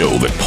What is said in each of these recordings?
show that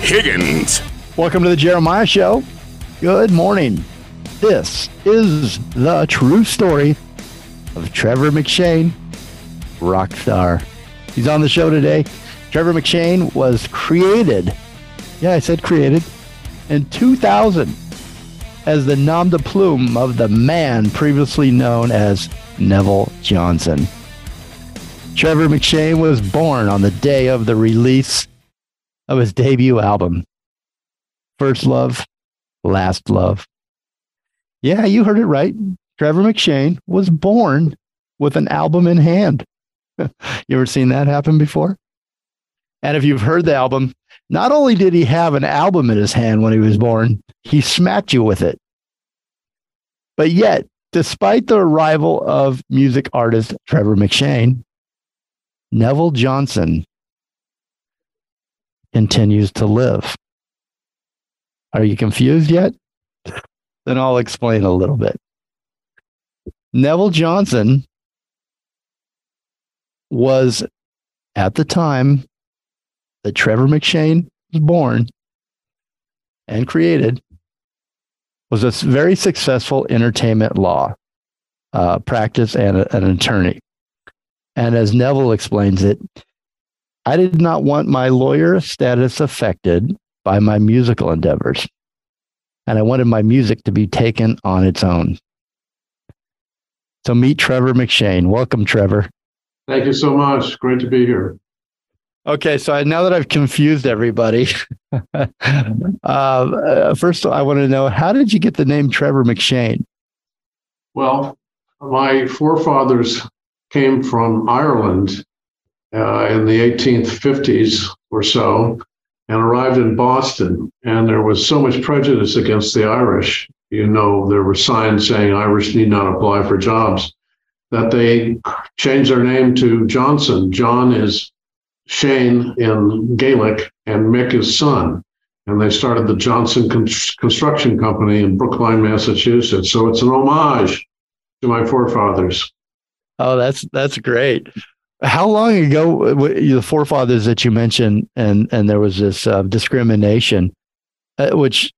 Higgins. Welcome to the Jeremiah Show. Good morning. This is the true story of Trevor McShane, rock star. He's on the show today. Trevor McShane was created, yeah, I said created, in 2000 as the nom de plume of the man previously known as Neville Johnson. Trevor McShane was born on the day of the release of his debut album, First Love, Last Love. Yeah, you heard it right. Trevor McShane was born with an album in hand. You ever seen that happen before? And if you've heard the album, not only did he have an album in his hand when he was born, he smacked you with it. But yet, despite the arrival of music artist Trevor McShane, Neville Johnson continues to live. Are you confused yet? Then I'll explain a little bit. Neville Johnson was, at the time that Trevor McShane was born and created, was a very successful entertainment law practice and an attorney. And as Neville explains it, I did not want my lawyer status affected by my musical endeavors, and I wanted my music to be taken on its own. So meet Trevor McShane. Welcome, Trevor. Thank you so much. Great to be here. Okay, so now that I've confused everybody, first I want to know, how did you get the name Trevor McShane? Well, my forefathers came from Ireland in the 1850s or so, and arrived in Boston, and there was so much prejudice against the Irish. You know, there were signs saying Irish need not apply for jobs, that they changed their name to Johnson. John is Shane in Gaelic, and Mick is son. And they started the Johnson Construction Company in Brookline, Massachusetts. So it's an homage to my forefathers. Oh, that's great. How long ago, the forefathers that you mentioned, and there was this discrimination, which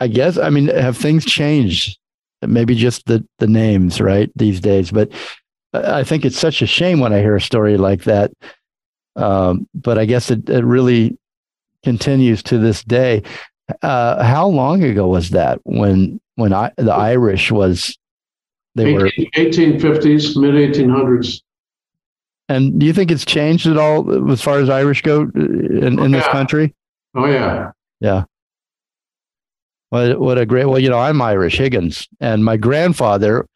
I guess, I mean, have things changed? Maybe just the names, right, these days. But I think it's such a shame when I hear a story like that. But I guess it really continues to this day. How long ago was that when the Irish was, they were 1850s, mid-1800s? And do you think it's changed at all as far as Irish go in this country? Oh, yeah. Yeah. What a great, well, you know, I'm Irish, Higgins. And my grandfather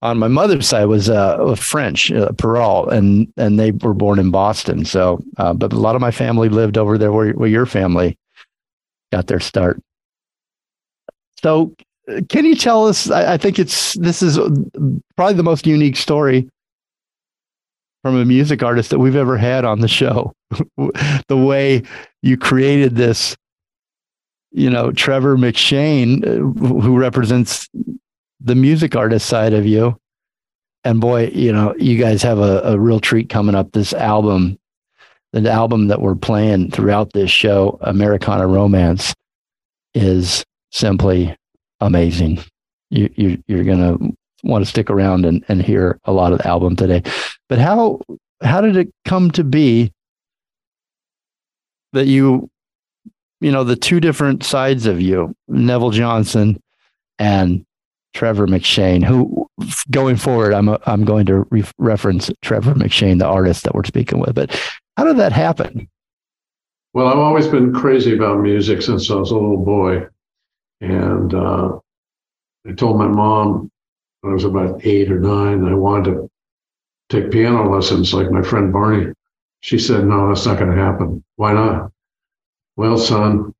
on my mother's side was French, Peral, and they were born in Boston. So, but a lot of my family lived over there where your family got their start. So can you tell us, I think this is probably the most unique story from a music artist that we've ever had on the show, the way you created this, you know, Trevor McShane, who represents the music artist side of you. And boy, you know, you guys have a real treat coming up. This album, the album that we're playing throughout this show, Americana Romance, is simply amazing. You're going to want to stick around and hear a lot of the album today. But how did it come to be that you know, the two different sides of you, Neville Johnson and Trevor McShane, who going forward, I'm going to reference Trevor McShane, the artist that we're speaking with. But how did that happen? Well, I've always been crazy about music since I was a little boy. And I told my mom when I was about 8 or 9, I wanted to take piano lessons like my friend Barney. She said, no, that's not going to happen. Why not? Well, son,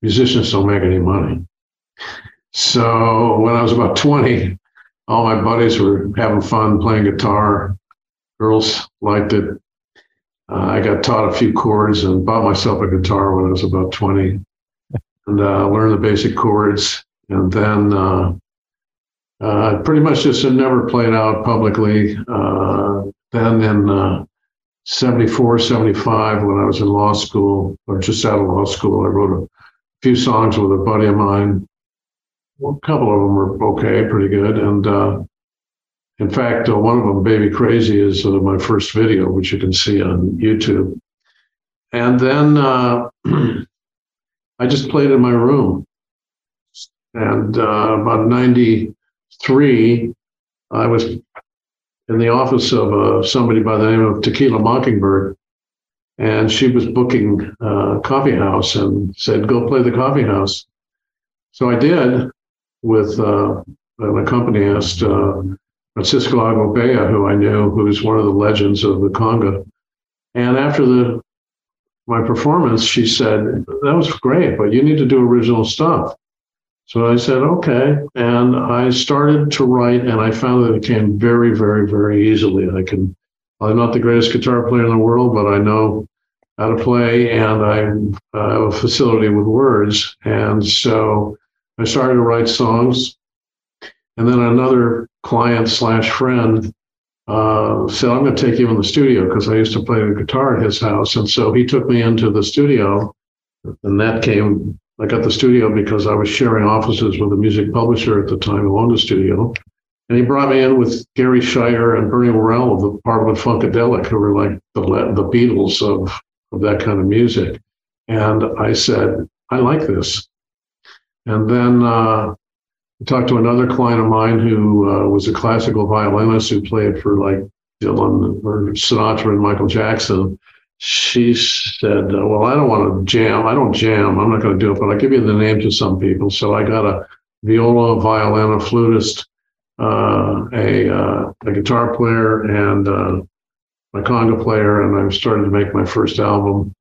musicians don't make any money. So when I was about 20, all my buddies were having fun playing guitar. Girls liked it. I got taught a few chords and bought myself a guitar when I was about 20, and learned the basic chords. And then pretty much just never played out publicly. Then in 74, 75, when I was in law school, or just out of law school, I wrote a few songs with a buddy of mine. Well, a couple of them were okay, pretty good. And in fact, one of them, Baby Crazy, is my first video, which you can see on YouTube. And then I just played in my room. And about 93, I was in the office of somebody by the name of Tequila Mockingbird. And she was booking a coffee house and said, go play the coffee house. So I did with an accompanist, Francisco Aguabea, who I knew, who's one of the legends of the conga. And after my performance, she said, that was great, but you need to do original stuff. So I said, okay. And I started to write, and I found that it came very, very, very easily. I'm not the greatest guitar player in the world, but I know how to play, and I have a facility with words. And so I started to write songs. And then another client/friend said, I'm going to take you in the studio, because I used to play the guitar at his house. And so he took me into the studio, and I got the studio because I was sharing offices with a music publisher at the time who owned the studio. And he brought me in with Gary Shire and Bernie Worrell of the Parliament Funkadelic, who were like the Beatles of that kind of music. And I said, I like this. And then I talked to another client of mine who was a classical violinist who played for like Dylan or Sinatra and Michael Jackson. She said, well, I don't want to jam. I don't jam. I'm not going to do it, but I'll give you the names of some people. So I got a viola, a violin, a flutist, a guitar player, and a conga player, and I started to make my first album,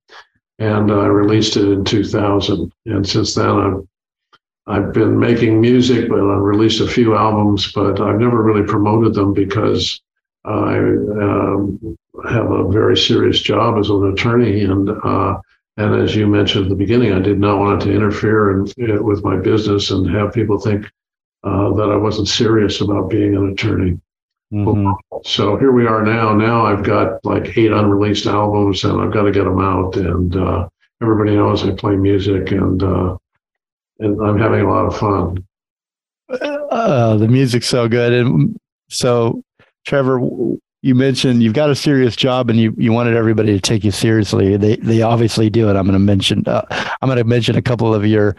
and I released it in 2000. And since then, I've been making music, but I've released a few albums, but I've never really promoted them because I have a very serious job as an attorney, and as you mentioned at the beginning, I did not want it to interfere with my business and have people think that I wasn't serious about being an attorney. Mm-hmm. So here we are now. Now I've got like 8 unreleased albums, and I've got to get them out. And everybody knows I play music, and I'm having a lot of fun. The music's so good. And so, Trevor, you mentioned you've got a serious job, and you wanted everybody to take you seriously. They obviously do it. I'm going to mention a couple of your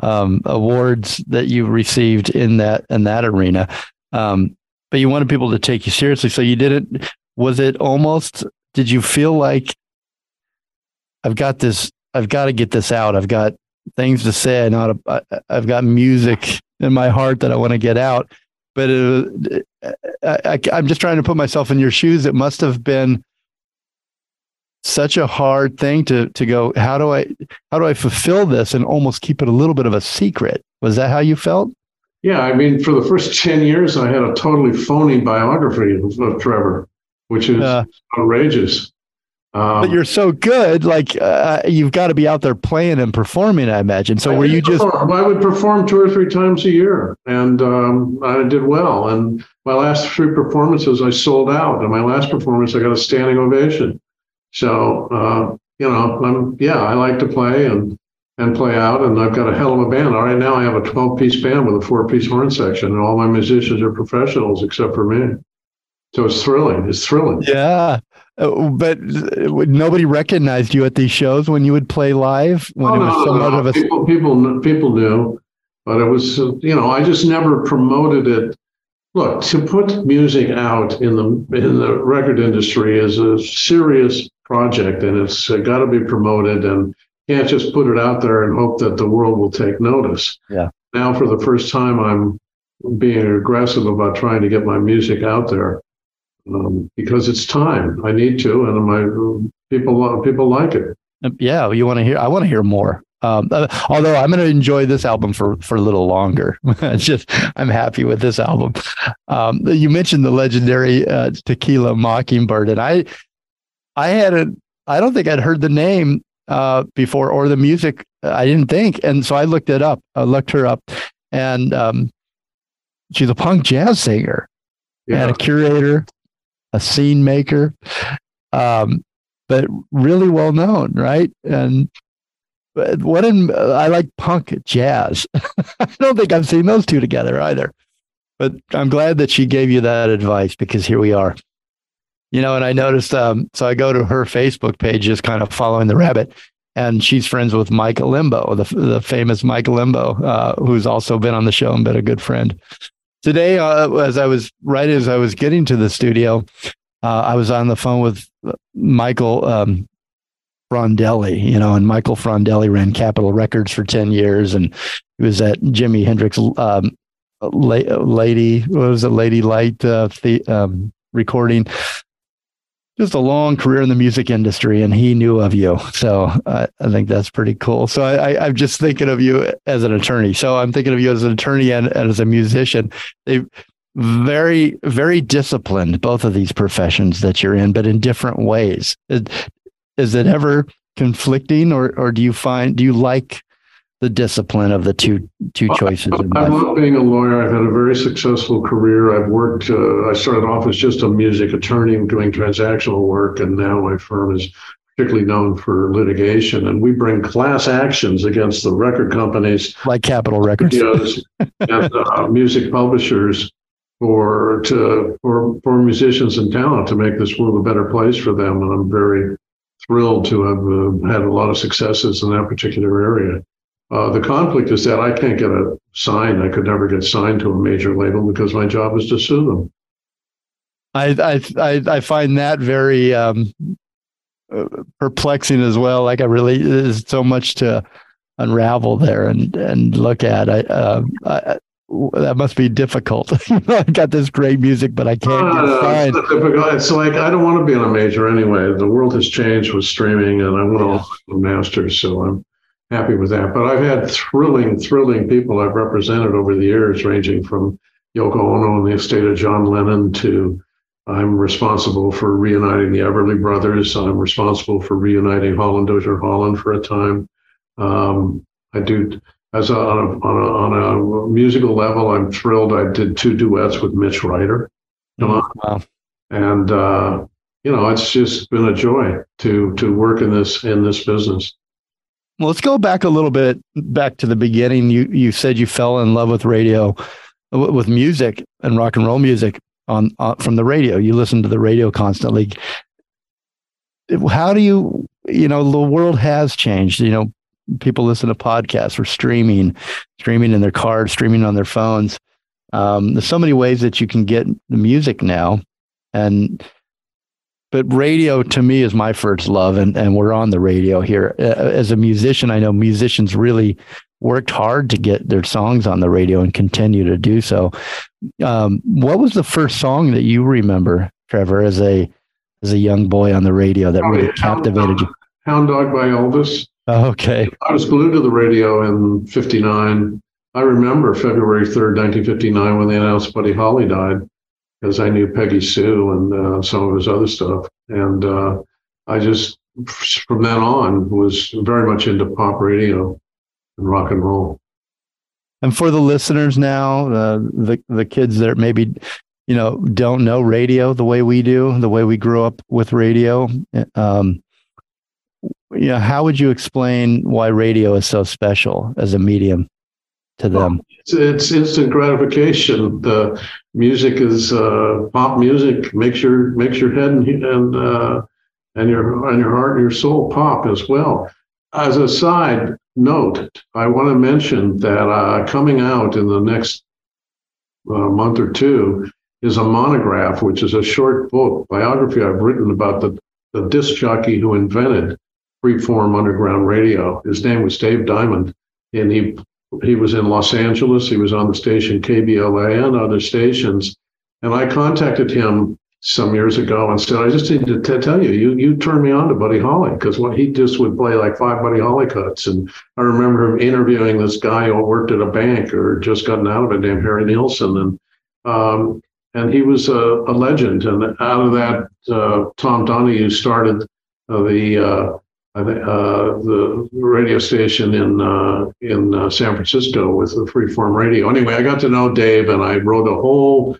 awards that you received in that arena. But you wanted people to take you seriously. So you didn't, did you feel like I've got to get this out. I've got things to say. I've got music in my heart that I want to get out, but I'm just trying to put myself in your shoes. It must've been such a hard thing to go, how do I fulfill this and almost keep it a little bit of a secret? Was that how you felt? Yeah, I mean, for the first 10 years, I had a totally phony biography of Trevor, which is outrageous. But you're so good, like you've got to be out there playing and performing, I imagine. So were you just... I would perform 2 or 3 times a year, and I did well. And my last 3 performances, I sold out. And my last performance, I got a standing ovation. So, I like to play and play out, and I've got a hell of a band. All right, now I have a 12-piece band with a 4-piece horn section, and all my musicians are professionals except for me. So it's thrilling. It's thrilling. Yeah. But nobody recognized you at these shows when you would play live? People knew. But it was, you know, I just never promoted it. Look, to put music out in the record industry is a serious project, and it's got to be promoted, and can't just put it out there and hope that the world will take notice. Yeah. Now, for the first time, I'm being aggressive about trying to get my music out there because it's time. I need to, and my people like it. Yeah, you want to hear? I want to hear more. Although I'm going to enjoy this album for a little longer. I'm happy with this album. You mentioned the legendary Tequila Mockingbird, and I don't think I'd heard the name before, or the music. I didn't think, and so I looked it up. I looked her up, and she's a punk jazz singer, and a curator, a scene maker, but really well known, right? And I like punk jazz. I don't think I've seen those two together either. But I'm glad that she gave you that advice, because here we are. You know, and I noticed, so I go to her Facebook page, just kind of following the rabbit, and she's friends with Mike Elembo, the famous Mike Elembo, who's also been on the show and been a good friend. Today, as I was getting to the studio, I was on the phone with Michael Frondelli, you know, and Michael Frondelli ran Capitol Records for 10 years, and he was at Jimi Hendrix Lady Light recording. Just a long career in the music industry, and he knew of you. So I think that's pretty cool. So I'm just thinking of you as an attorney. So I'm thinking of you as an attorney and as a musician. They very, very disciplined, both of these professions that you're in, but in different ways. Is it ever conflicting, or do you like the discipline of the two choices? I love being a lawyer. I've had a very successful career. I've worked. I started off as just a music attorney doing transactional work, and now my firm is particularly known for litigation. And we bring class actions against the record companies, like Capitol Records, studios, and music publishers, for musicians and talent to make this world a better place for them. And I'm very thrilled to have had a lot of successes in that particular area. The conflict is that I can't get signed. I could never get signed to a major label because my job is to sue them. I find that very perplexing as well. Like, there's so much to unravel there and look at. That must be difficult. I got this great music, but I can't get signed. It's like, I don't want to be on a major anyway. The world has changed with streaming, and I want to master, so I'm happy with that. But I've had thrilling people I've represented over the years, ranging from Yoko Ono and the estate of John Lennon to I'm responsible for reuniting the Everly Brothers. I'm responsible for reuniting Holland Dozier Holland for a time. I do... As on a musical level, I'm thrilled. I did 2 duets with Mitch Ryder. Wow. And, you know, it's just been a joy to work in this business. Well, let's go back a little bit, back to the beginning. You said you fell in love with radio, with music and rock and roll music from the radio. You listened to the radio constantly. How do you know, the world has changed, you know. People listen to podcasts or streaming in their car, streaming on their phones. There's so many ways that you can get the music now. But radio to me is my first love. And we're on the radio here. As a musician, I know musicians really worked hard to get their songs on the radio and continue to do so. What was the first song that you remember, Trevor, as a young boy on the radio that really captivated you? Hound Dog by Elvis. Okay. I was glued to the radio in 1959. I remember February 3rd, 1959, when they announced Buddy Holly died, because I knew Peggy Sue and some of his other stuff. And I just, from then on, was very much into pop radio and rock and roll. And for the listeners now, the kids that maybe, you know, don't know radio the way we do, the way we grew up with radio, yeah, how would you explain why radio is so special as a medium to them? Well, it's instant gratification. The music is pop music. Makes your head and your heart and your soul pop as well. As a side, note, I want to mention that coming out in the next month or two is a monograph, which is a short book biography I've written about the disc jockey who invented freeform underground radio. His name was Dave Diamond, and he was in Los Angeles. He was on the station KBLA and other stations. And I contacted him some years ago and said, I just need to tell you, you turned me on to Buddy Holly, because what he just would play like 5 Buddy Holly cuts. And I remember him interviewing this guy who worked at a bank or just gotten out of it named Harry Nielsen. And he was a legend. And out of that, Tom Donahue started the radio station in San Francisco with the freeform radio. Anyway, I got to know Dave, and I wrote a whole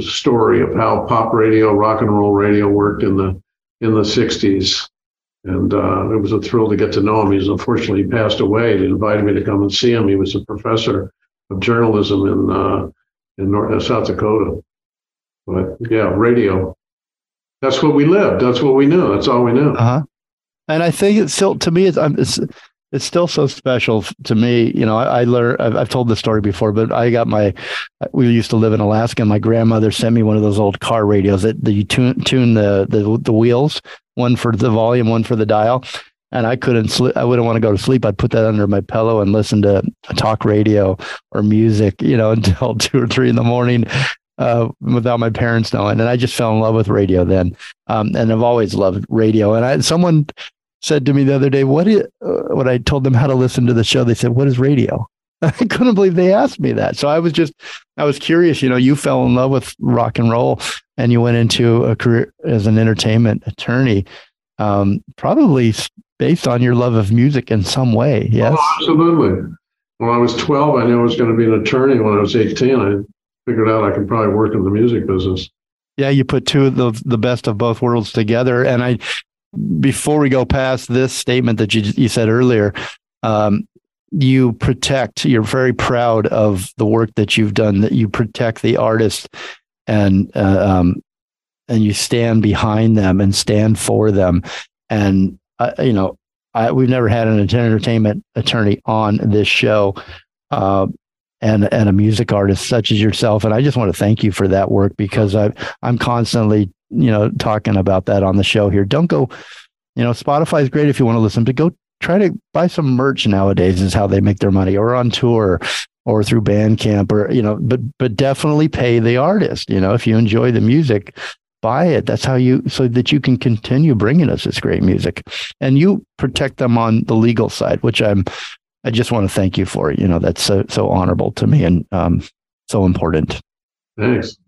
story of how pop radio, rock and roll radio worked in the 60s. And it was a thrill to get to know him. He's unfortunately passed away. He invited me to come and see him. He was a professor of journalism in South Dakota. But yeah, radio. That's what we lived. That's what we knew. That's all we knew. Uh-huh. And I think it's still, to me, it's still so special to me. You know, I learned, I've told this story before, but we used to live in Alaska, and my grandmother sent me one of those old car radios that you tune the wheels, one for the volume, one for the dial. And I wouldn't want to go to sleep. I'd put that under my pillow and listen to talk radio or music, you know, until 2 or 3 in the morning, without my parents knowing. And I just fell in love with radio then. And I've always loved radio. And someone said to me the other day, when I told them how to listen to the show, they said, what is radio? I couldn't believe they asked me that. So I was curious, you know, you fell in love with rock and roll, and you went into a career as an entertainment attorney, probably based on your love of music in some way. Yes, oh, absolutely. When I was 12, I knew I was going to be an attorney. When I was 18, I figured out I could probably work in the music business. Yeah. You put two of the best of both worlds together. And before we go past this statement that you said earlier, you're very proud of the work that you've done, that you protect the artist and you stand behind them and stand for them. And, you know, we've never had an entertainment attorney on this show, and a music artist such as yourself. And I just want to thank you for that work, because I'm constantly, you know, talking about that on the show here. Don't go, you know, Spotify is great if you want to listen, but go try to buy some merch nowadays is how they make their money, or on tour or through Bandcamp, or, you know, but definitely pay the artist, you know, if you enjoy the music, buy it. That's how so that you can continue bringing us this great music, and you protect them on the legal side, which I just want to thank you for it. You know, that's so honorable to me, and so important. Thanks.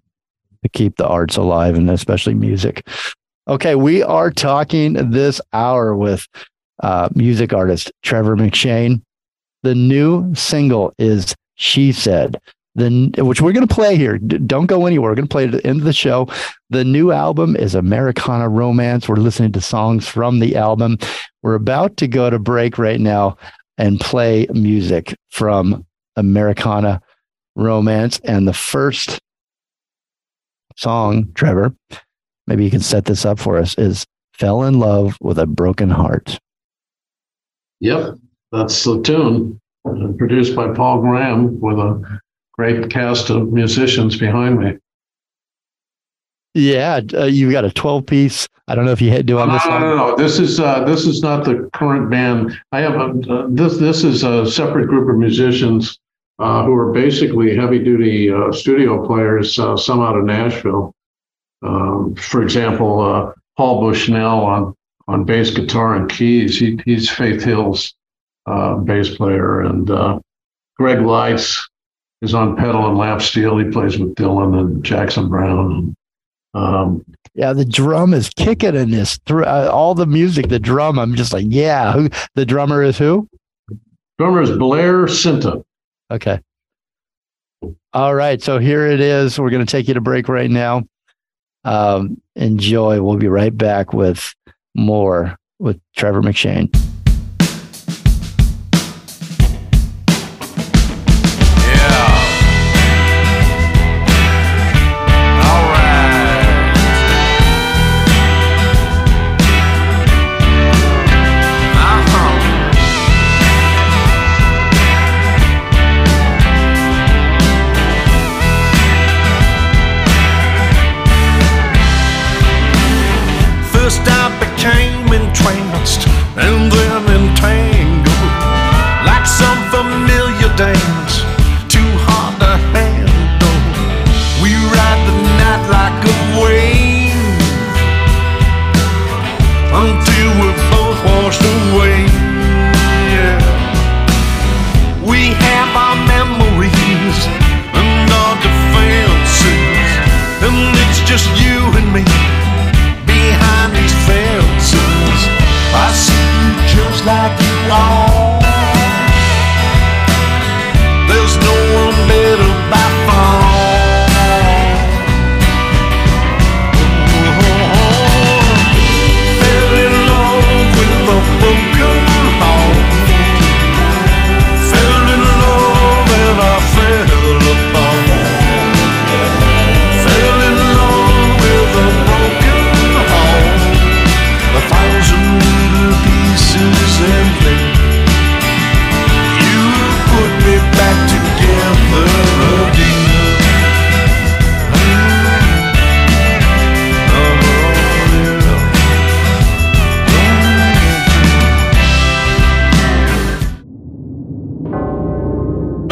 To keep the arts alive, and especially music. Okay, we are talking this hour with music artist Trevor McShane. The new single is She Said, which we're going to play here. Don't go anywhere. We're going to play it at the end of the show. The new album is Americana Romance. We're listening to songs from the album. We're about to go to break right now and play music from Americana Romance. And the first song, Trevor, maybe you can set this up for us, is Fell in Love with a Broken Heart. Yep, that's the tune, produced by Paul Graham, with a great cast of musicians behind me. Yeah, you've got a 12-piece. I don't know if you do on this one. No. This is not the current band. I have this is a separate group of musicians who are basically heavy-duty studio players, some out of Nashville. For example, Paul Bushnell on bass guitar and keys. He's Faith Hill's bass player, and Greg Lights is on pedal and lap steel. He plays with Dylan and Jackson Brown. And, yeah, the drum is kicking in this. Through all the music, the drum, I'm just like, yeah. The drummer is who? Drummer is Blair Cinta. Okay. All right. So here it is. We're going to take you to break right now. Enjoy. We'll be right back with more with Trevor McShane.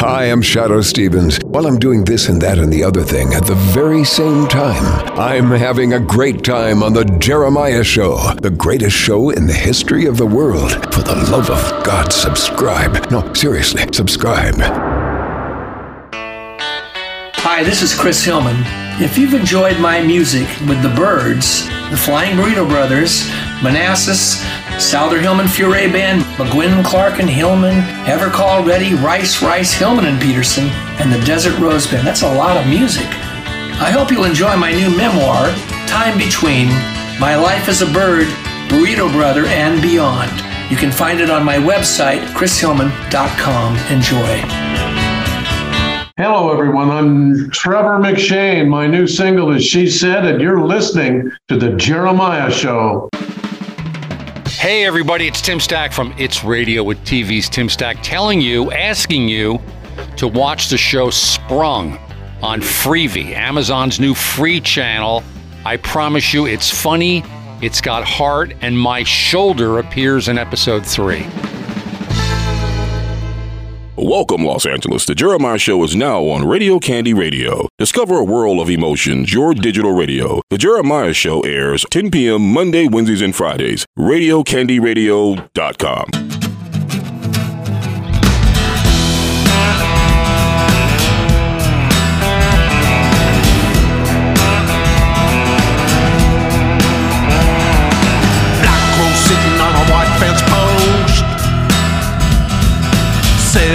Hi, I'm Shadow Stevens. While I'm doing this and that and the other thing at the very same time, I'm having a great time on The Jeremiah Show, the greatest show in the history of the world. For the love of God, subscribe. No, seriously, subscribe. Hi, this is Chris Hillman. If you've enjoyed my music with The Birds, The Flying Burrito Brothers, Manassas, Souther Hillman Furay Band, McGuinn, Clark and Hillman, Evercall Reddy, Rice, Hillman and Peterson, and the Desert Rose Band. That's a lot of music. I hope you'll enjoy my new memoir, Time Between, My Life as a Bird, Burrito Brother, and Beyond. You can find it on my website, chrishillman.com. Enjoy. Hello, everyone. I'm Trevor McShane. My new single is She Said, and you're listening to The Jeremiah Show. Hey, everybody. It's Tim Stack from It's Radio with TV's Tim Stack asking you to watch the show Sprung on Freevee, Amazon's new free channel. I promise you it's funny, it's got heart, and my shoulder appears in episode 3. Welcome, Los Angeles. The Jeremiah Show is now on Radio Candy Radio. Discover a world of emotions, your digital radio. The Jeremiah Show airs 10 p.m. Monday, Wednesdays, and Fridays. RadioCandyRadio.com.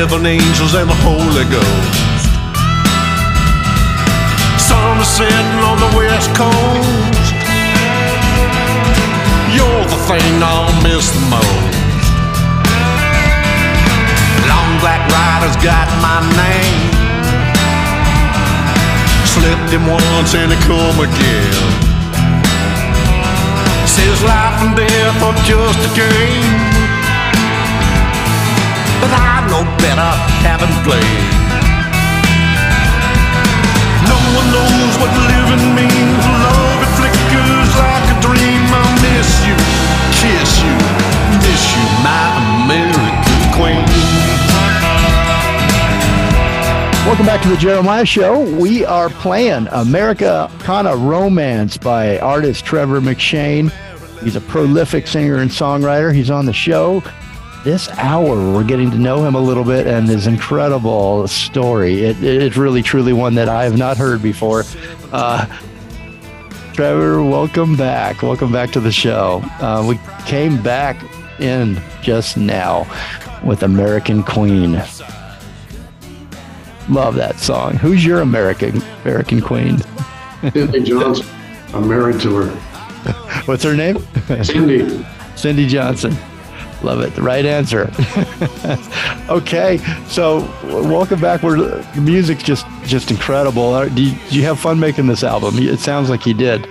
Seven angels and the Holy Ghost. Some are sitting on the west coast. You're the thing I'll miss the most. Long black rider's got my name. Slipped him once and he come again. Says life and death are just a game, but I know better, haven't played. No one knows what living means. Love, it flickers like a dream. I miss you, kiss you, miss you, my American queen. Welcome back to The Jeremiah Show. We are playing Americana Romance by artist Trevor McShane. He's a prolific singer and songwriter. He's on the show. This hour, we're getting to know him a little bit and his incredible story. It's really, truly one that I have not heard before. Trevor, welcome back. Welcome back to the show. We came back in just now with American Queen. Love that song. Who's your American Queen? Cindy Johnson. I'm married to her. What's her name? Cindy. Cindy Johnson. Love it. The right answer. Okay. So welcome back. The music's just incredible. Did you have fun making this album? It sounds like you did.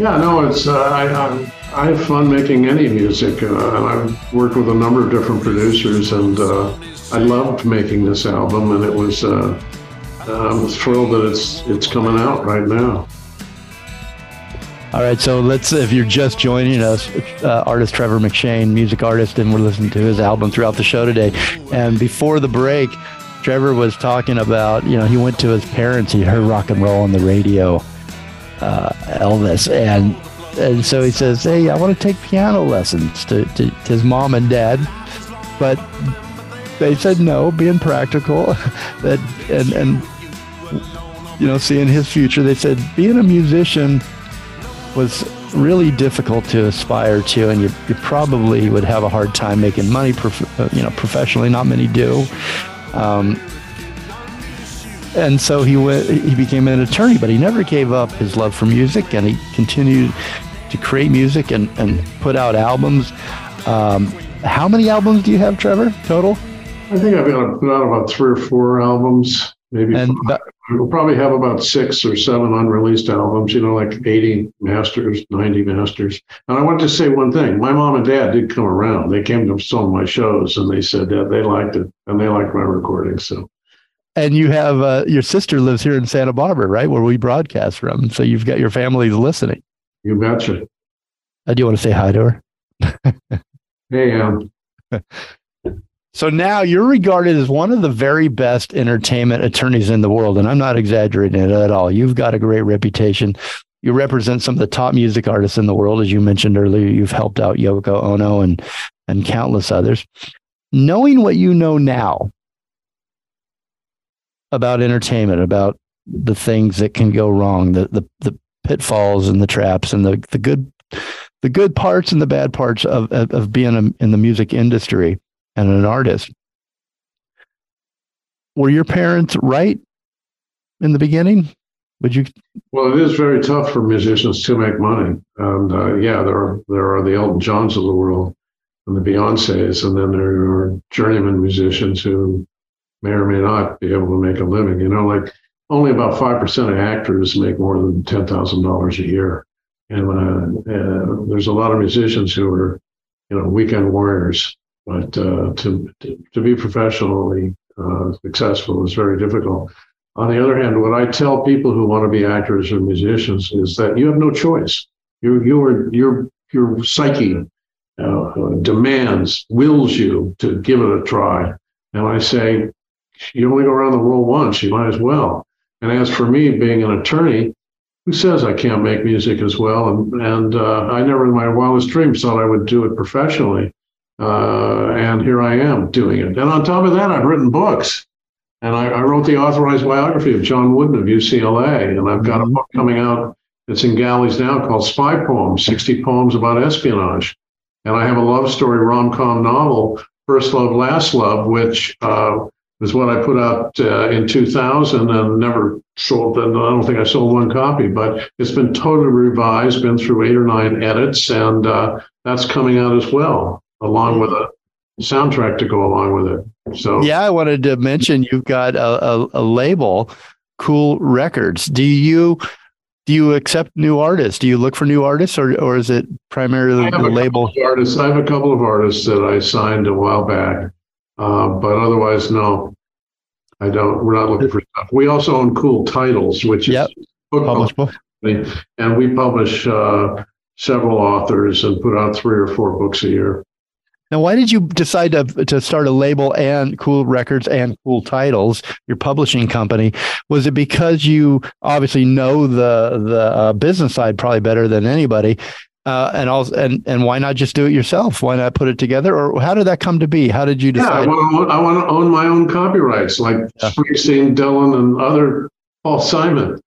Yeah, no, it's, I have fun making any music. And I've worked with a number of different producers, and I loved making this album, and it was, I'm thrilled that it's coming out right now. All right, so let's, if you're just joining us, artist Trevor McShane, music artist, and we're listening to his album throughout the show today. And before the break, Trevor was talking about, he went to his parents, he heard rock and roll on the radio, Elvis. And so he says, hey, I want to take piano lessons to his mom and dad. But they said no, being practical. and seeing his future, they said, being a musician was really difficult to aspire to, and you probably would have a hard time making money professionally. Not many do. And so he became an attorney, but he never gave up his love for music, and he continued to create music and put out albums. How many albums do you have, Trevor, total? I think I've put out about 3 or 4 albums, maybe five. We'll probably have about 6 or 7 unreleased albums, like 80 masters, 90 masters. And I want to say one thing. My mom and dad did come around. They came to some of my shows, and they said that they liked it, and they liked my recording. So. And you have your sister lives here in Santa Barbara, right, where we broadcast from. So you've got your family listening. You betcha. I do want to say hi to her. Hey, So now you're regarded as one of the very best entertainment attorneys in the world. And I'm not exaggerating it at all. You've got a great reputation. You represent some of the top music artists in the world. As you mentioned earlier, you've helped out Yoko Ono and countless others. Knowing what you know now about entertainment, about the things that can go wrong, the pitfalls and the traps and the good parts and the bad parts of being in the music industry and an artist. Were your parents right in the beginning? Would you? Well, it is very tough for musicians to make money. And there are the Elton Johns of the world and the Beyoncés, and then there are journeyman musicians who may or may not be able to make a living. You know, like only about 5% of actors make more than $10,000 a year. And there's a lot of musicians who are, you know, weekend warriors. But to be professionally successful is very difficult. On the other hand, what I tell people who want to be actors or musicians is that you have no choice. Your psyche demands, wills you to give it a try. And I say, you only go around the world once, you might as well. And as for me being an attorney, who says I can't make music as well? And I never in my wildest dreams thought I would do it professionally. And here I am doing it. And on top of that, I've written books. And I wrote the authorized biography of John Wooden of UCLA. And I've got a book coming out that's in galleys now called Spy Poems, 60 Poems About Espionage. And I have a love story rom-com novel, First Love, Last Love, which is what I put out in 2000 and never sold. And I don't think I sold one copy, but it's been totally revised, been through 8 or 9 edits. And that's coming out as well, along with a soundtrack to go along with it. So yeah, I wanted to mention you've got a label, Cool Records. Do you accept new artists? Do you look for new artists, or is it primarily the label? I have a couple of artists that I signed a while back, but otherwise, no, I don't. We're not looking for stuff. We also own Cool Titles, which is book. And we publish several authors and put out 3 or 4 books a year. Now, why did you decide to start a label and Cool Records and Cool Titles, your publishing company? Was it because you obviously know the business side probably better than anybody, and why not just do it yourself? Why not put it together? Or how did that come to be? How did you decide? Yeah, I want to own my own copyrights, like Springsteen, Dylan, and other Paul Simon.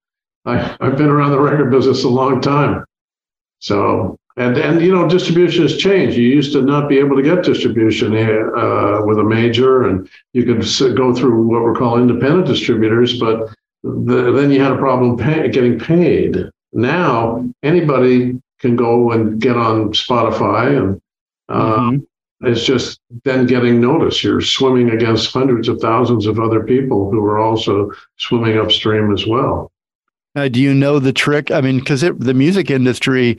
I've been around the record business a long time, so. And you know, distribution has changed. You used to not be able to get distribution with a major, and you could go through what we call independent distributors, but then you had a problem getting paid. Now, anybody can go and get on Spotify, and it's just then getting noticed. You're swimming against hundreds of thousands of other people who are also swimming upstream as well. Now, do you know the trick? I mean, because the music industry...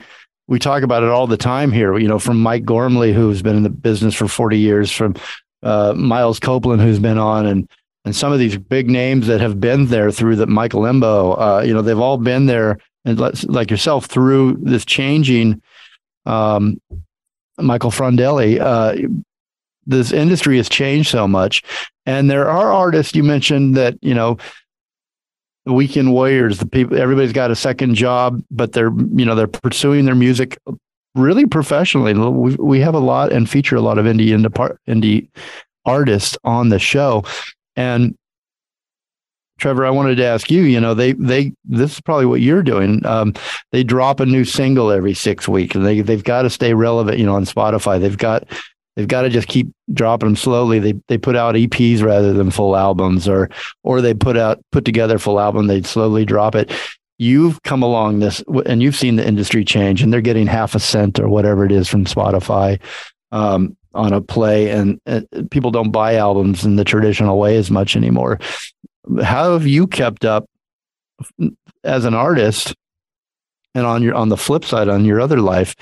We talk about it all the time here, you know, from Mike Gormley, who's been in the business for 40 years, from Miles Copeland, who's been on, and some of these big names that have been there through the Mike Elembo, you know, they've all been there, and like yourself, through this changing Michael Frondelli. This industry has changed so much. And there are artists you mentioned that, you know, weekend warriors, the people, everybody's got a second job, but they're, you know, they're pursuing their music really professionally. We have a lot and feature a lot of indie artists on the show. And Trevor, I wanted to ask you, you know, this is probably what you're doing. They drop a new single every 6 weeks, and they've got to stay relevant, you know, on Spotify. They've got to just keep dropping them slowly. They put out EPs rather than full albums, or they put together full album. They'd slowly drop it. You've come along this, and you've seen the industry change, and they're getting half a cent or whatever it is from Spotify on a play, and people don't buy albums in the traditional way as much anymore. How have you kept up as an artist, and on the flip side, on your other life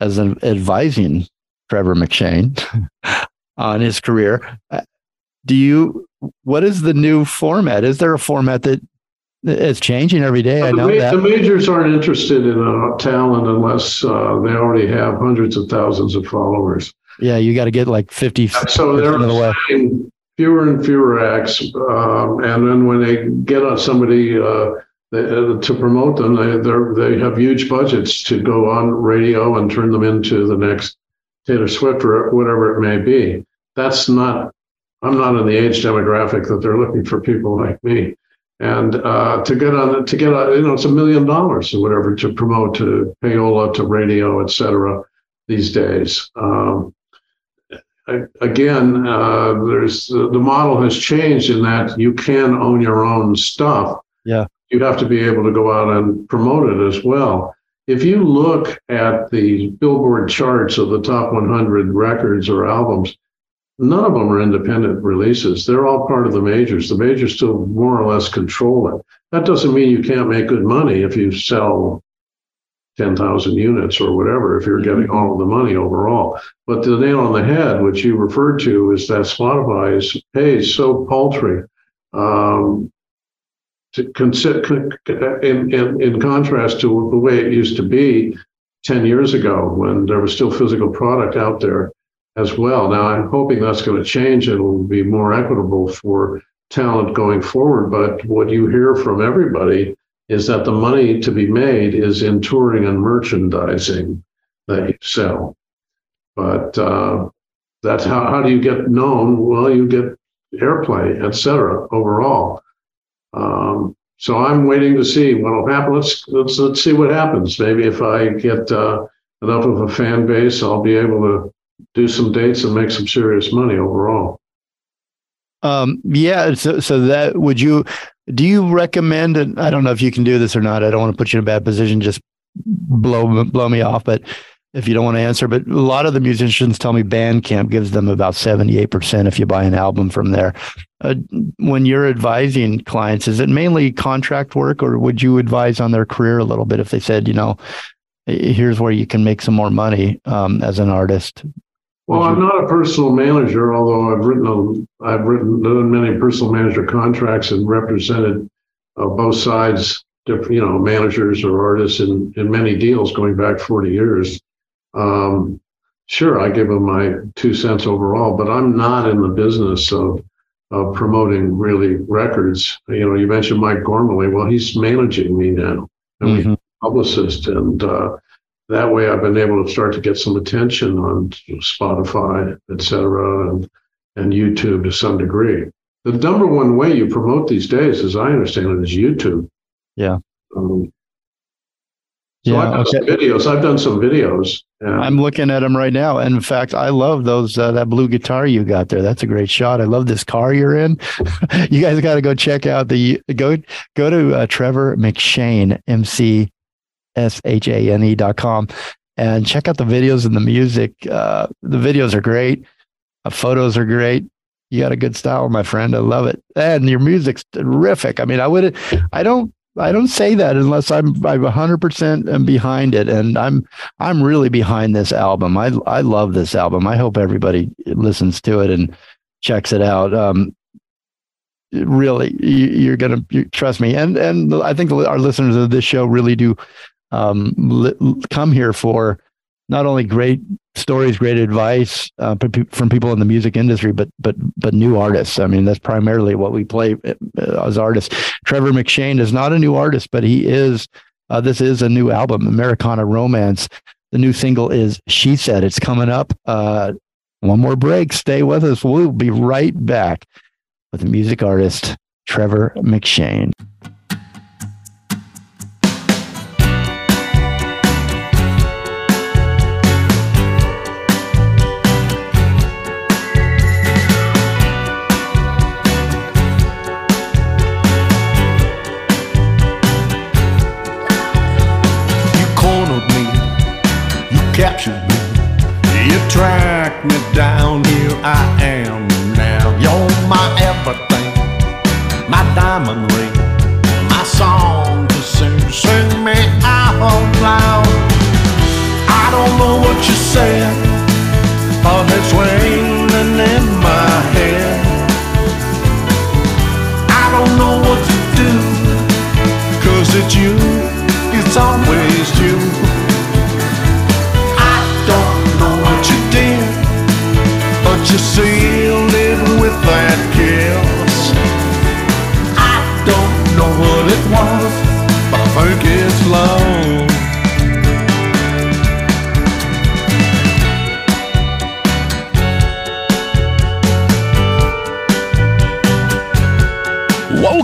as an advising Trevor McShane on his career? What is the new format? Is there a format that is changing every day? I know that the majors aren't interested in talent unless they already have hundreds of thousands of followers. Yeah, you got to get like 50. So there were fewer and fewer acts, and then when they get on somebody to promote them, they have huge budgets to go on radio and turn them into the next Taylor Swift or whatever it may be. That's not. I'm not in the age demographic that they're looking for people like me. And to get on, you know, it's $1 million or whatever to promote to payola, to radio, et cetera, these days. There's the model has changed in that you can own your own stuff. Yeah. You have to be able to go out and promote it as well. If you look at the Billboard charts of the top 100 records or albums, none of them are independent releases. They're all part of the majors. The majors still more or less control it. That doesn't mean you can't make good money if you sell 10,000 units or whatever, if you're getting all of the money overall. But the nail on the head, which you referred to, is that Spotify pays so paltry. In contrast to the way it used to be 10 years ago when there was still physical product out there as well. Now, I'm hoping that's going to change. It'll be more equitable for talent going forward. But what you hear from everybody is that the money to be made is in touring and merchandising that you sell. But that's how do you get known? Well, you get airplay, et cetera, overall. So I'm waiting to see what will happen. Let's see what happens. Maybe if I get enough of a fan base, I'll be able to do some dates and make some serious money overall. Do you recommend, and I don't know if you can do this or not, I don't want to put you in a bad position, just blow me off, but if you don't want to answer, but a lot of the musicians tell me Bandcamp gives them about 78% if you buy an album from there. When you're advising clients, is it mainly contract work, or would you advise on their career a little bit if they said, you know, here's where you can make some more money as an artist? Well, I'm not a personal manager, although I've written done many personal manager contracts and represented both sides, managers or artists in many deals going back 40 years. Sure, I give them my 2 cents overall, but I'm not in the business of promoting really records. You know, you mentioned Mike Gormley. Well, he's managing me now, and we publicist, and that way I've been able to start to get some attention on Spotify, et cetera, and YouTube to some degree. The number one way you promote these days, as I understand it, is YouTube. Yeah. I've done some videos. I'm looking at them right now. And in fact, I love those, that blue guitar you got there. That's a great shot. I love this car you're in. You guys got to go check out go to Trevor McShane, MCSHANE.com, and check out the videos and the music. The videos are great. Photos are great. You got a good style, my friend. I love it. And your music's terrific. I mean, I don't say that unless I'm 100% behind it. And I'm really behind this album. I love this album. I hope everybody listens to it and checks it out. Really, you're going to trust me. And I think our listeners of this show really do come here for not only great stories, great advice from people in the music industry, but new artists. I mean, that's primarily what we play as artists. Trevor McShane is not a new artist, but he is. This is a new album, Americana Romance. The new single is She Said. It's coming up. One more break. Stay with us. We'll be right back with the music artist, Trevor McShane. Track me down, here I am now. You're my everything, my diamond ring, my song to sing. Sing me out loud. I don't know what you said, but it's ringing in my head. I don't know what to do, 'cause it's you, it's always you. I don't know what you did,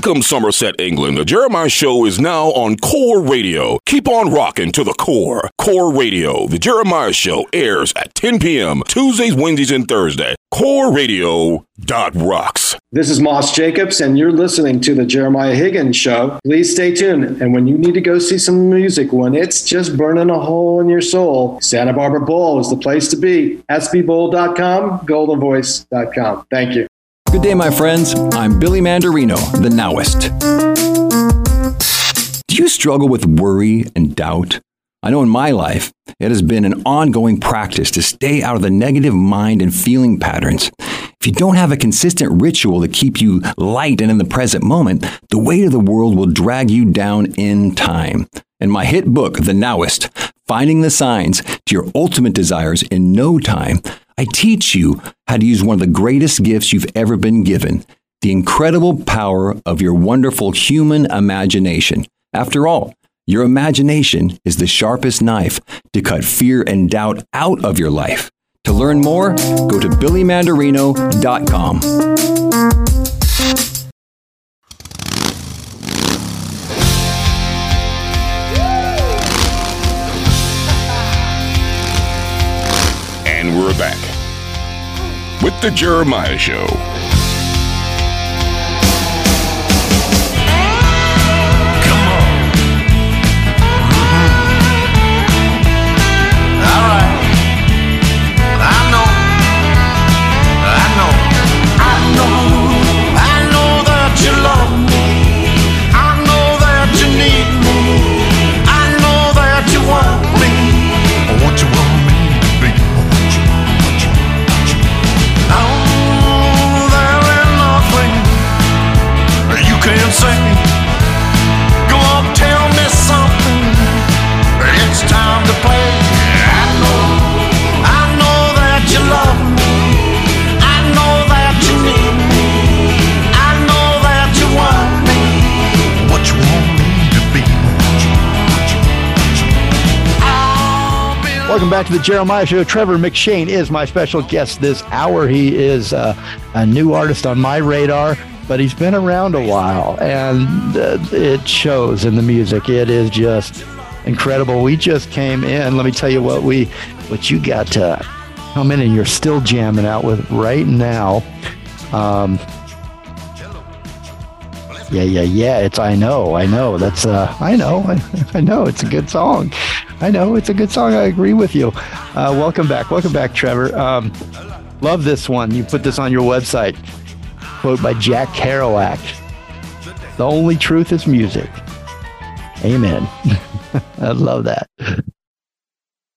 Welcome, Somerset, England. The Jeremiah Show is now on Core Radio. Keep on rocking to the core. Core Radio. The Jeremiah Show airs at 10 p.m. Tuesdays, Wednesdays, and Thursdays. CoreRadio.rocks. This is Moss Jacobs, and you're listening to The Jeremiah Higgins Show. Please stay tuned, and when you need to go see some music, when it's just burning a hole in your soul, Santa Barbara Bowl is the place to be. SBBowl.com, GoldenVoice.com. Thank you. Good day, my friends. I'm Billy Mandarino, the Nowist. Do you struggle with worry and doubt? I know in my life, it has been an ongoing practice to stay out of the negative mind and feeling patterns. If you don't have a consistent ritual to keep you light and in the present moment, the weight of the world will drag you down in time. In my hit book, The Nowist, Finding the Signs to Your Ultimate Desires in No Time, I teach you how to use one of the greatest gifts you've ever been given, the incredible power of your wonderful human imagination. After all, your imagination is the sharpest knife to cut fear and doubt out of your life. To learn more, go to BillyMandarino.com. And we're back with The Jeremiah Show. Welcome back to The Jeremiah Show. Trevor McShane is my special guest this hour. He is a new artist on my radar, but he's been around a while, and it shows in the music. It is just incredible. We just came in. Let me tell you what you got to come in and you're still jamming out with right now. It's I know. That's I know. It's a good song. I know. It's a good song. I agree with you. Welcome back. Welcome back, Trevor. Love this one. You put this on your website. Quote by Jack Kerouac. The only truth is music. Amen. I love that.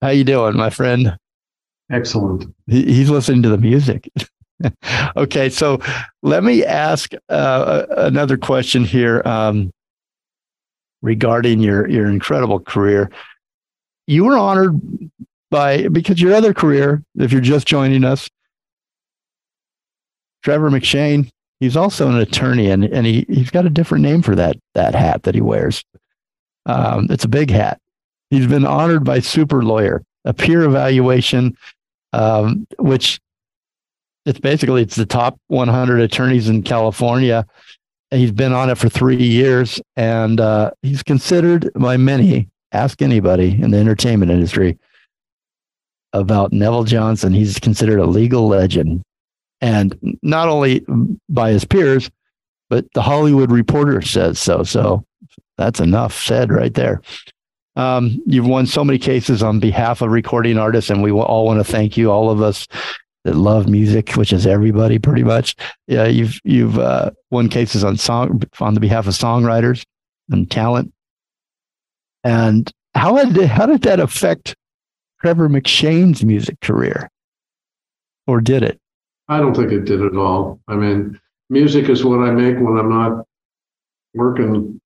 How you doing, my friend? Excellent. He's listening to the music. Okay. So let me ask another question here regarding your incredible career. You were honored because your other career, if you're just joining us, Trevor McShane, he's also an attorney, and he's got a different name for that hat that he wears. It's a big hat. He's been honored by Super Lawyer, a peer evaluation, which it's the top 100 attorneys in California. He's been on it for 3 years, and he's considered by many. Ask anybody in the entertainment industry about Neville Johnson. He's considered a legal legend, and not only by his peers, but the Hollywood Reporter says so. So that's enough said right there. You've won so many cases on behalf of recording artists, and we all want to thank you, all of us that love music, which is everybody pretty much. Yeah, you've won cases on the behalf of songwriters and talent. And how did that affect Trevor McShane's music career? Or did it? I don't think it did at all. I mean, music is what I make when I'm not working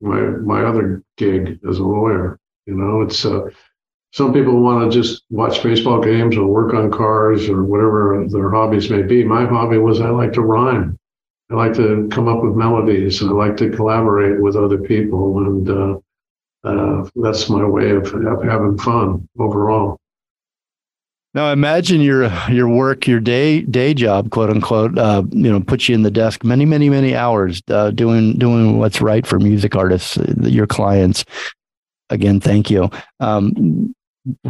my other gig as a lawyer. You know, it's some people want to just watch baseball games or work on cars or whatever their hobbies may be. My hobby was I like to rhyme. I like to come up with melodies. I like to collaborate with other people, and that's my way of having fun overall. Now, imagine your work, your day job, quote unquote, puts you in the desk many hours doing what's right for music artists, your clients. Again, thank you.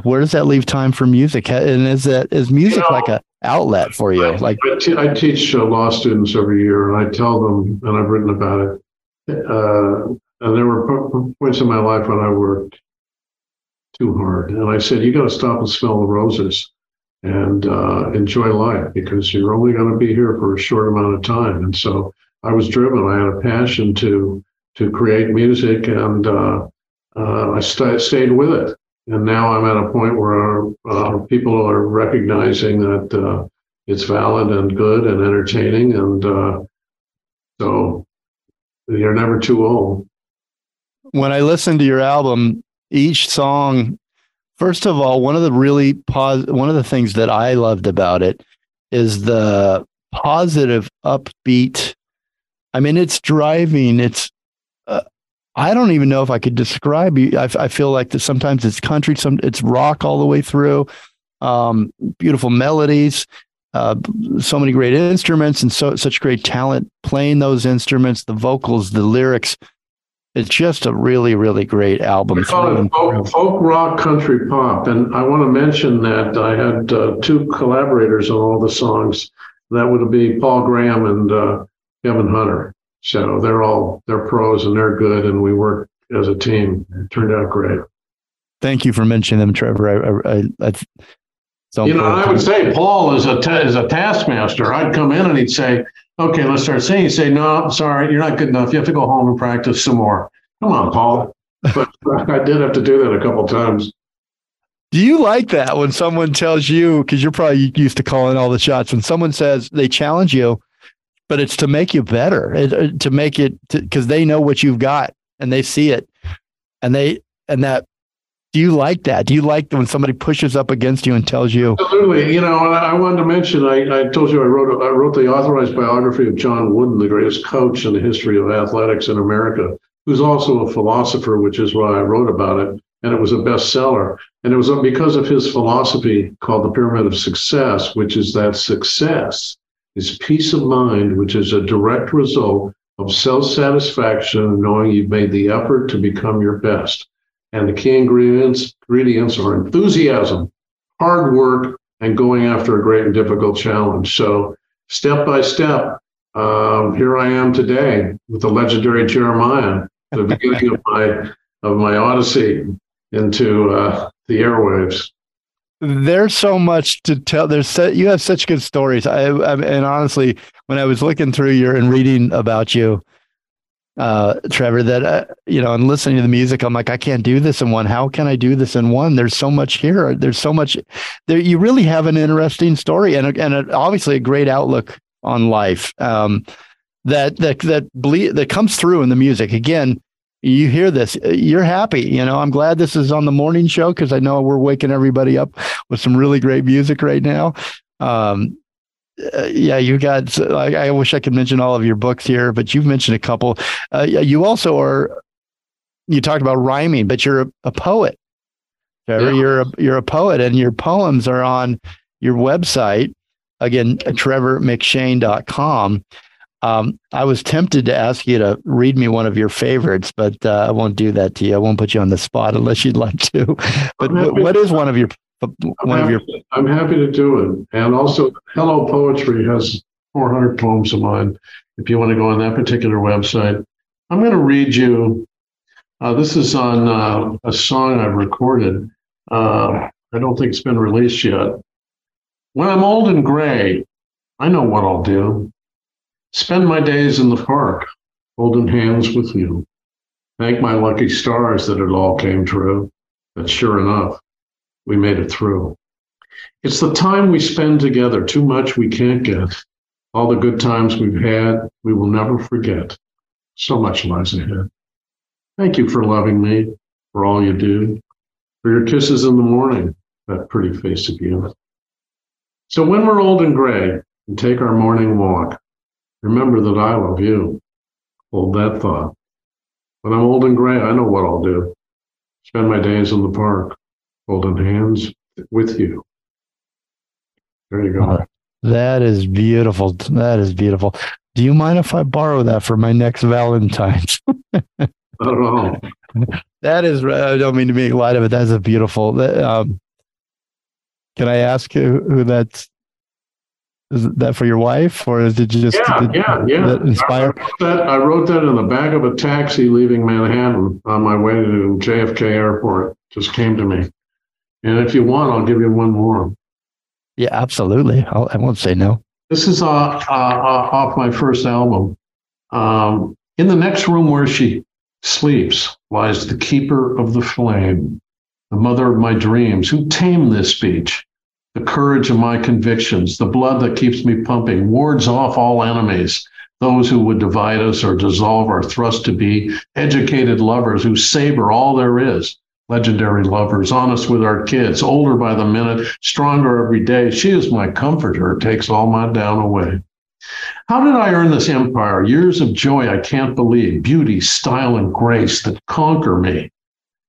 Where does that leave time for music? And is music like a outlet for you? I teach law students every year, and I tell them, and I've written about it. And there were points in my life when I worked too hard. And I said, you got to stop and smell the roses and enjoy life, because you're only going to be here for a short amount of time. And so I was driven. I had a passion to create music, and I stayed with it. And now I'm at a point where people are recognizing that it's valid and good and entertaining. And so you're never too old. When I listen to your album, each song, first of all, one of the things that I loved about it is the positive upbeat. I mean, it's driving. It's, I don't even know if I could describe you. I feel like that sometimes it's country, some it's rock all the way through. Beautiful melodies, so many great instruments, and such great talent playing those instruments, the vocals, the lyrics. It's just a really, really great album. We call it folk rock, country pop. And I want to mention that I had two collaborators on all the songs. That would be Paul Graham and Kevin Hunter. So they're pros and they're good. And we work as a team. It turned out great. Thank you for mentioning them, Trevor. I would say Paul is a taskmaster. I'd come in and he'd say, okay, let's start singing. He'd say, no, sorry, you're not good enough. You have to go home and practice some more. Come on, Paul. But I did have to do that a couple times. Do you like that when someone tells you, because you're probably used to calling all the shots, when someone says they challenge you, but it's to make you better, because they know what you've got and they see it, and do you like that? Do you like when somebody pushes up against you and tells you? Absolutely. I wanted to mention, I told you I wrote the authorized biography of John Wooden, the greatest coach in the history of athletics in America, who's also a philosopher, which is why I wrote about it. And it was a bestseller. And it was because of his philosophy called the Pyramid of Success, which is that success is peace of mind, which is a direct result of self-satisfaction and knowing you've made the effort to become your best. And the key ingredients are enthusiasm, hard work, and going after a great and difficult challenge. So step by step, here I am today with the legendary Jeremiah, the beginning of my odyssey into the airwaves. There's so much to tell. You have such good stories. And honestly, when I was looking through reading about you, Trevor, that and listening to the music, I'm like, I can't do this in one. How can I do this in one? There's so much here. There's so much there. You really have an interesting story and obviously a great outlook on life. That comes through in the music. Again, you hear this, you're happy. I'm glad this is on the morning show because I know we're waking everybody up with some really great music right now. You got. I wish I could mention all of your books here, but you've mentioned a couple. You also are. You talked about rhyming, but you're a poet. Trevor, yeah. You're a poet, and your poems are on your website again, trevormcshane.com. I was tempted to ask you to read me one of your favorites, but I won't do that to you. I won't put you on the spot unless you'd like to. But what is one of your? I'm happy to do it. And also, Hello Poetry has 400 poems of mine. If you want to go on that particular website, I'm going to read you. This is on a song I've recorded. I don't think it's been released yet. When I'm old and gray, I know what I'll do. Spend my days in the park, holding hands with you. Thank my lucky stars that it all came true. But sure enough, we made it through. It's the time we spend together. Too much we can't get. All the good times we've had, we will never forget. So much lies ahead. Thank you for loving me, for all you do, for your kisses in the morning, that pretty face of you. So when we're old and gray and take our morning walk, remember that I love you. Hold that thought. When I'm old and gray, I know what I'll do. Spend my days in the park, holding hands with you. There you go. That is beautiful. That is beautiful. Do you mind if I borrow that for my next Valentine's? Not at all. That is, I don't mean to make light of it. That's a beautiful. Can I ask who that's? Is that for your wife, or did you just That inspire? I wrote that in the back of a taxi leaving Manhattan on my way to JFK Airport. Just came to me. And if you want, I'll give you one more. Yeah, absolutely. I won't say no. This is off my first album. In the next room where she sleeps lies the keeper of the flame, the mother of my dreams, who tamed this speech, the courage of my convictions, the blood that keeps me pumping, wards off all enemies, those who would divide us or dissolve our thrust to be, educated lovers who savor all there is. Legendary lovers, honest with our kids, older by the minute, stronger every day. She is my comforter, takes all my down away. How did I earn this empire? Years of joy I can't believe, beauty, style, and grace that conquer me,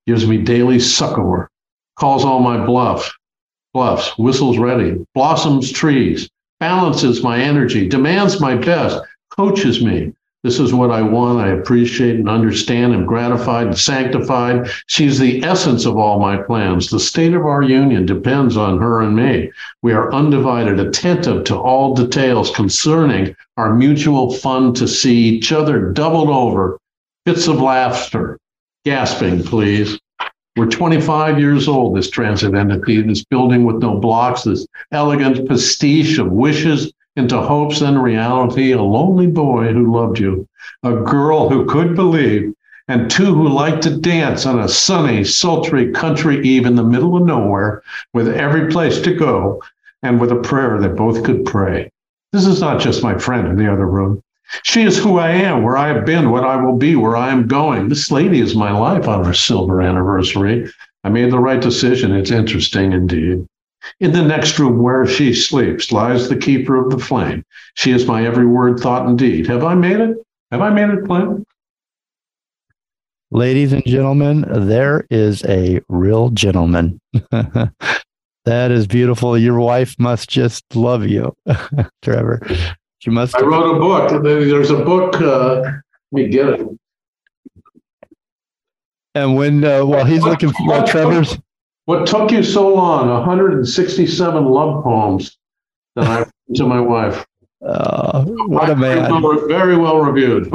gives me daily succor, calls all my bluffs, whistles ready, blossoms trees, balances my energy, demands my best, coaches me. This is what I want. I appreciate and understand, am gratified and sanctified. She's the essence of all my plans. The state of our union depends on her and me. We are undivided, attentive to all details concerning our mutual fun to see each other doubled over. Bits of laughter, gasping, please. We're 25 years old, this transit entity, this building with no blocks, this elegant pastiche of wishes into hopes and reality, a lonely boy who loved you, a girl who could believe, and two who liked to dance on a sunny, sultry country eve in the middle of nowhere, with every place to go, and with a prayer that both could pray. This is not just my friend in the other room. She is who I am, where I have been, what I will be, where I am going. This lady is my life on her silver anniversary. I made the right decision. It's interesting indeed. In the next room where she sleeps lies the keeper of the flame. She is my every word, thought, and deed. Have I made it? Have I made it plain? Ladies and gentlemen, there is a real gentleman. That is beautiful. Your wife must just love you, Trevor. She must. I wrote a book. There's a book. Let me get it. And when while he's looking for Trevor's. What took you so long? 167 love poems that I wrote to my wife. What a man! Very well reviewed.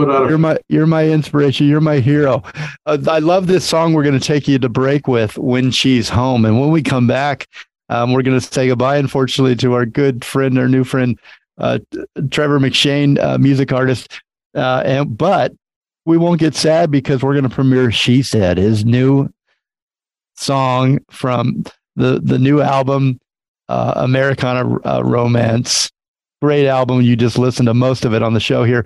You're my inspiration. You're my hero. I love this song. We're going to take you to break with "When She's Home," and when we come back, we're going to say goodbye, unfortunately, to our good friend, our new friend, Trevor McShane, music artist. But we won't get sad because we're going to premiere "She Said," his new song from the new album, Americana Romance. Great album. You just listened to most of it on the show here.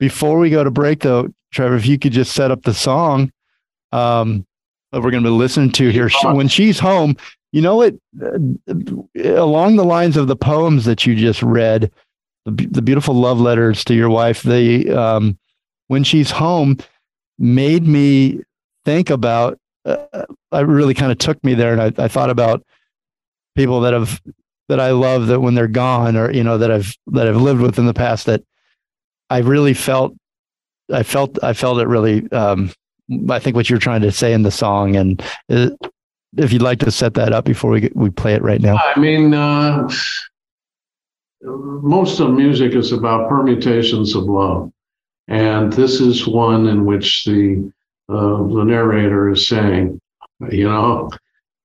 Before we go to break, though, Trevor, if you could just set up the song that we're going to be listening to here, "When She's Home." You know what? Along the lines of the poems that you just read, the beautiful love letters to your wife, the "When She's Home" made me think about I really kind of took me there, and I thought about people that I love, that when they're gone, or, you know, that I've lived with in the past, that I really felt it really. I think what you're trying to say in the song, and if you'd like to set that up before we play it right now. I mean, most of music is about permutations of love, and this is one in which the narrator is saying, you know,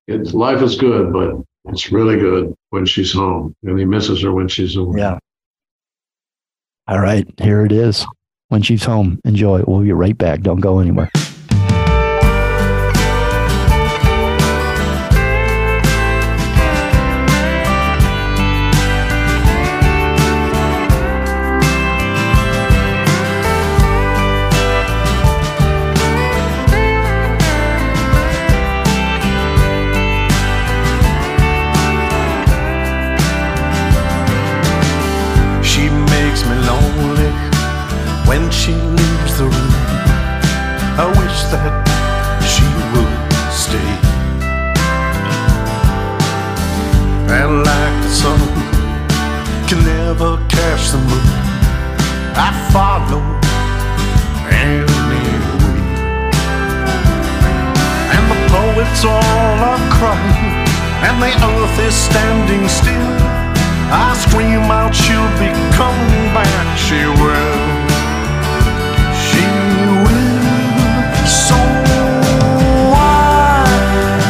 life is good, but it's really good when she's home, and he misses her when she's away. Yeah. All right, here it is. "When She's Home." Enjoy. We'll be right back. Don't go anywhere. Sun I follow any way. And the poets all are crying, and the earth is standing still. I scream out, she'll be coming back, she will. She will. So why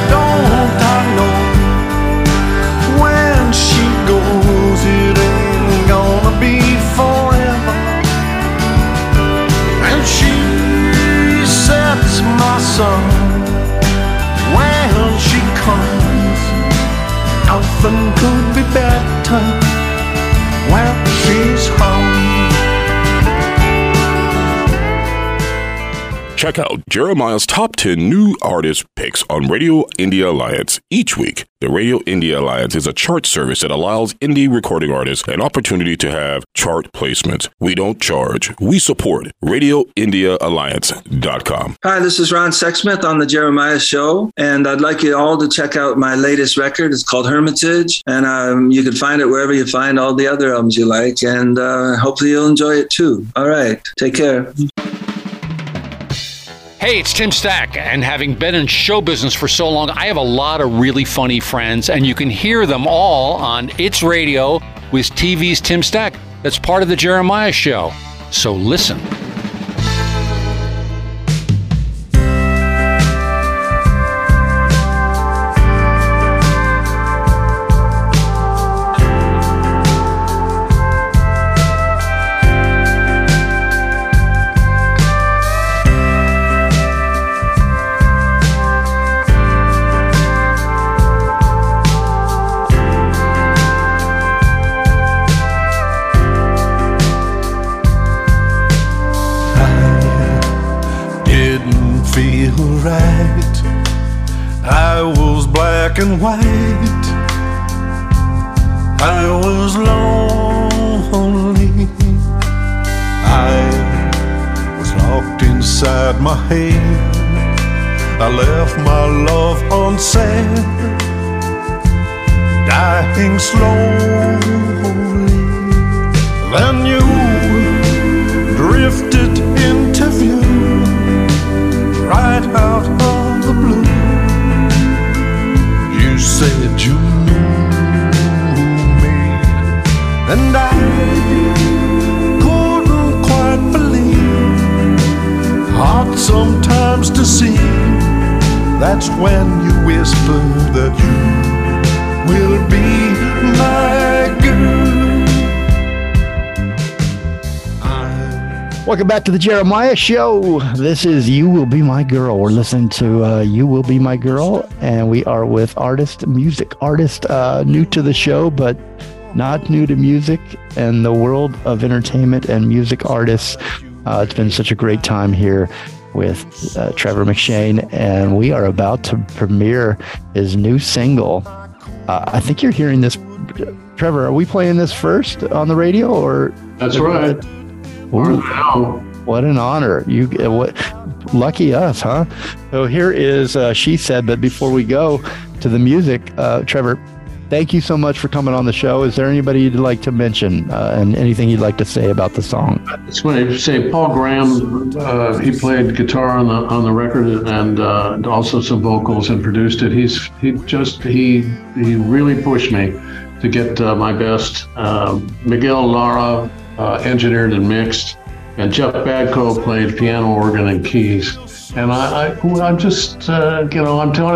don't I know when she goes, it ain't gonna be forever. And she sets my son when she comes. Nothing could be better when she's home. Check out Jeremiah's top 10 new artist picks on Radio India Alliance each week. The Radio India Alliance is a chart service that allows indie recording artists an opportunity to have chart placements. We don't charge. We support. RadioIndiaAlliance.com. Hi, this is Ron Sexsmith on The Jeremiah Show, and I'd like you all to check out my latest record. It's called Hermitage, and you can find it wherever you find all the other albums you like, and hopefully you'll enjoy it too. All right. Take care. Hey, it's Tim Stack, and having been in show business for so long, I have a lot of really funny friends, and you can hear them all on It's Radio with TV's Tim Stack. That's part of The Jeremiah Show, so listen. Right, I was black and white, I was lonely, I was locked inside my head, I left my love unsaid, dying slowly. Then you drifted into view, right out of the blue. You said you knew me, and I couldn't quite believe. Hard sometimes to see. That's when you whisper that you will be my girl. Welcome back to The Jeremiah Show. This is You Will Be My Girl. We're listening to You Will Be My Girl, and we are with music artist, new to the show, but not new to music and the world of entertainment and music artists. It's been such a great time here with Trevor McShane, and we are about to premiere his new single. I think you're hearing this. Trevor, are we playing this first on the radio? Or that's right. Ooh, wow. What an honor. Lucky us, huh? So here is She Said, but before we go to the music, Trevor, thank you so much for coming on the show. Is there anybody you'd like to mention and anything you'd like to say about the song? I just wanted to say Paul Graham, he played guitar on the record and also some vocals and produced it. He really pushed me to get my best. Miguel Lara engineered and mixed, and Jeff Badco played piano, organ, and keys. And I'm trying to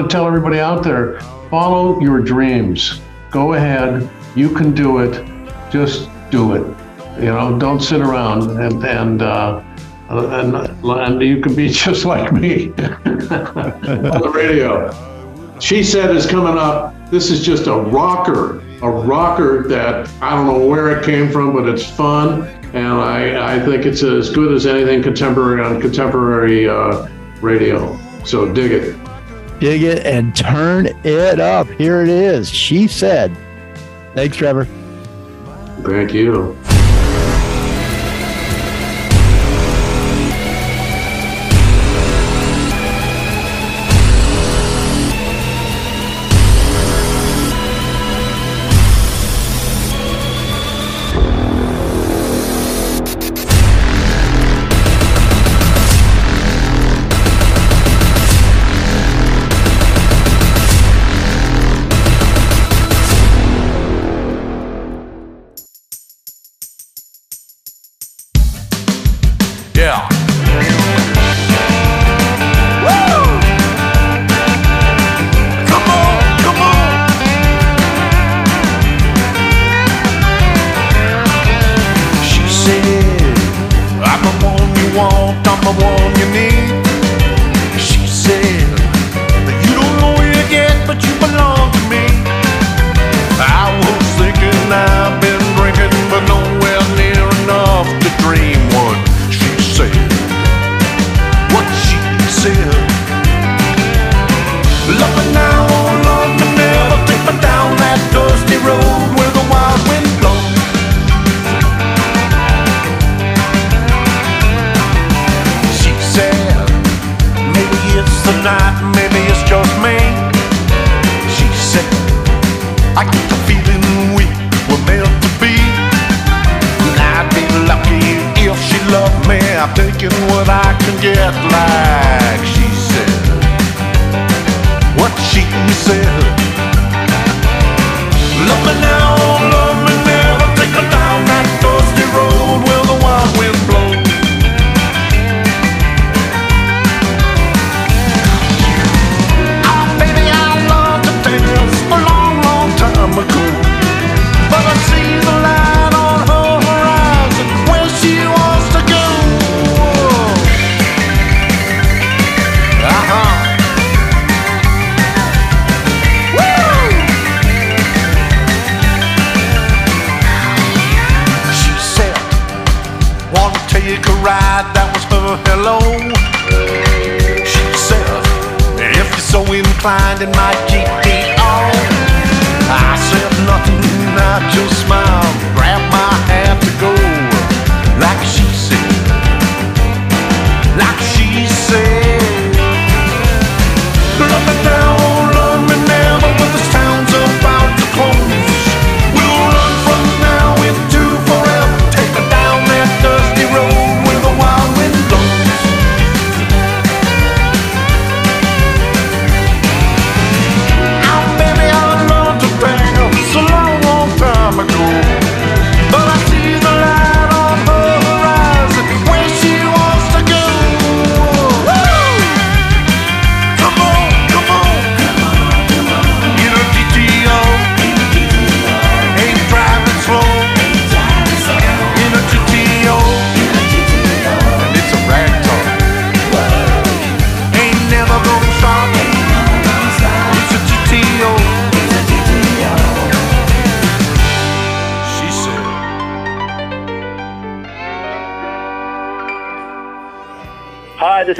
tell everybody out there, follow your dreams. Go ahead, you can do it. Just do it. Don't sit around and you can be just like me on the radio. She Said is coming up. This is just a rocker that I don't know where it came from, but it's fun, and I think it's as good as anything contemporary on contemporary radio. So dig it and turn it up. Here it is, She Said. Thanks, Trevor. Thank you. Yeah. Woo! Come on, come on. She said, I'm the one you want, I'm the one you need. She said, you don't know it yet, but you belong to me. I was thinking I've been drinking, but nowhere near enough to dream what she said. What she said. Love me now, love me never. Take me down that dusty road where the wild wind blows. She said, maybe it's the night, maybe it's just me. She said, I get the feeling we were meant to be. And I'd be lucky if she loved me. I'm taking what I can get, like she said. What she said. Love me now, love me never. Take her down that dusty road where the wild wind blows. But I see the light on her horizon where she wants to go. Uh-huh. Woo! She said, wanna take a ride, that was her hello. She said, if you're so inclined, it might keep me on. I said nothing, I just smiled, grabbed my hat to go, like she said, like she said. Love me now, love me never, when this town's about to close. We'll run from now into forever, take her down that dusty road where the wild wind blows. This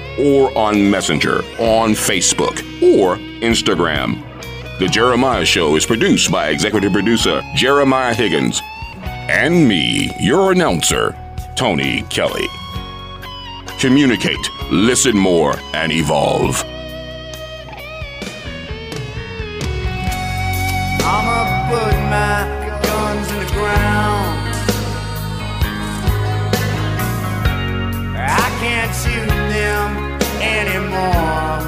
or on Messenger, on Facebook, or Instagram. The Jeremiah Show is produced by executive producer Jeremiah Higgins and me, your announcer, Tony Kelly. Communicate, listen more, and evolve. Mama put my guns in the ground. I can't shoot them anymore.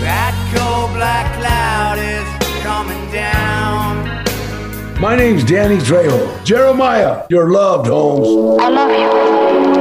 That cold black cloud is coming down. My name's Danny Trejo. Jeremiah, you're loved, Holmes. I love you.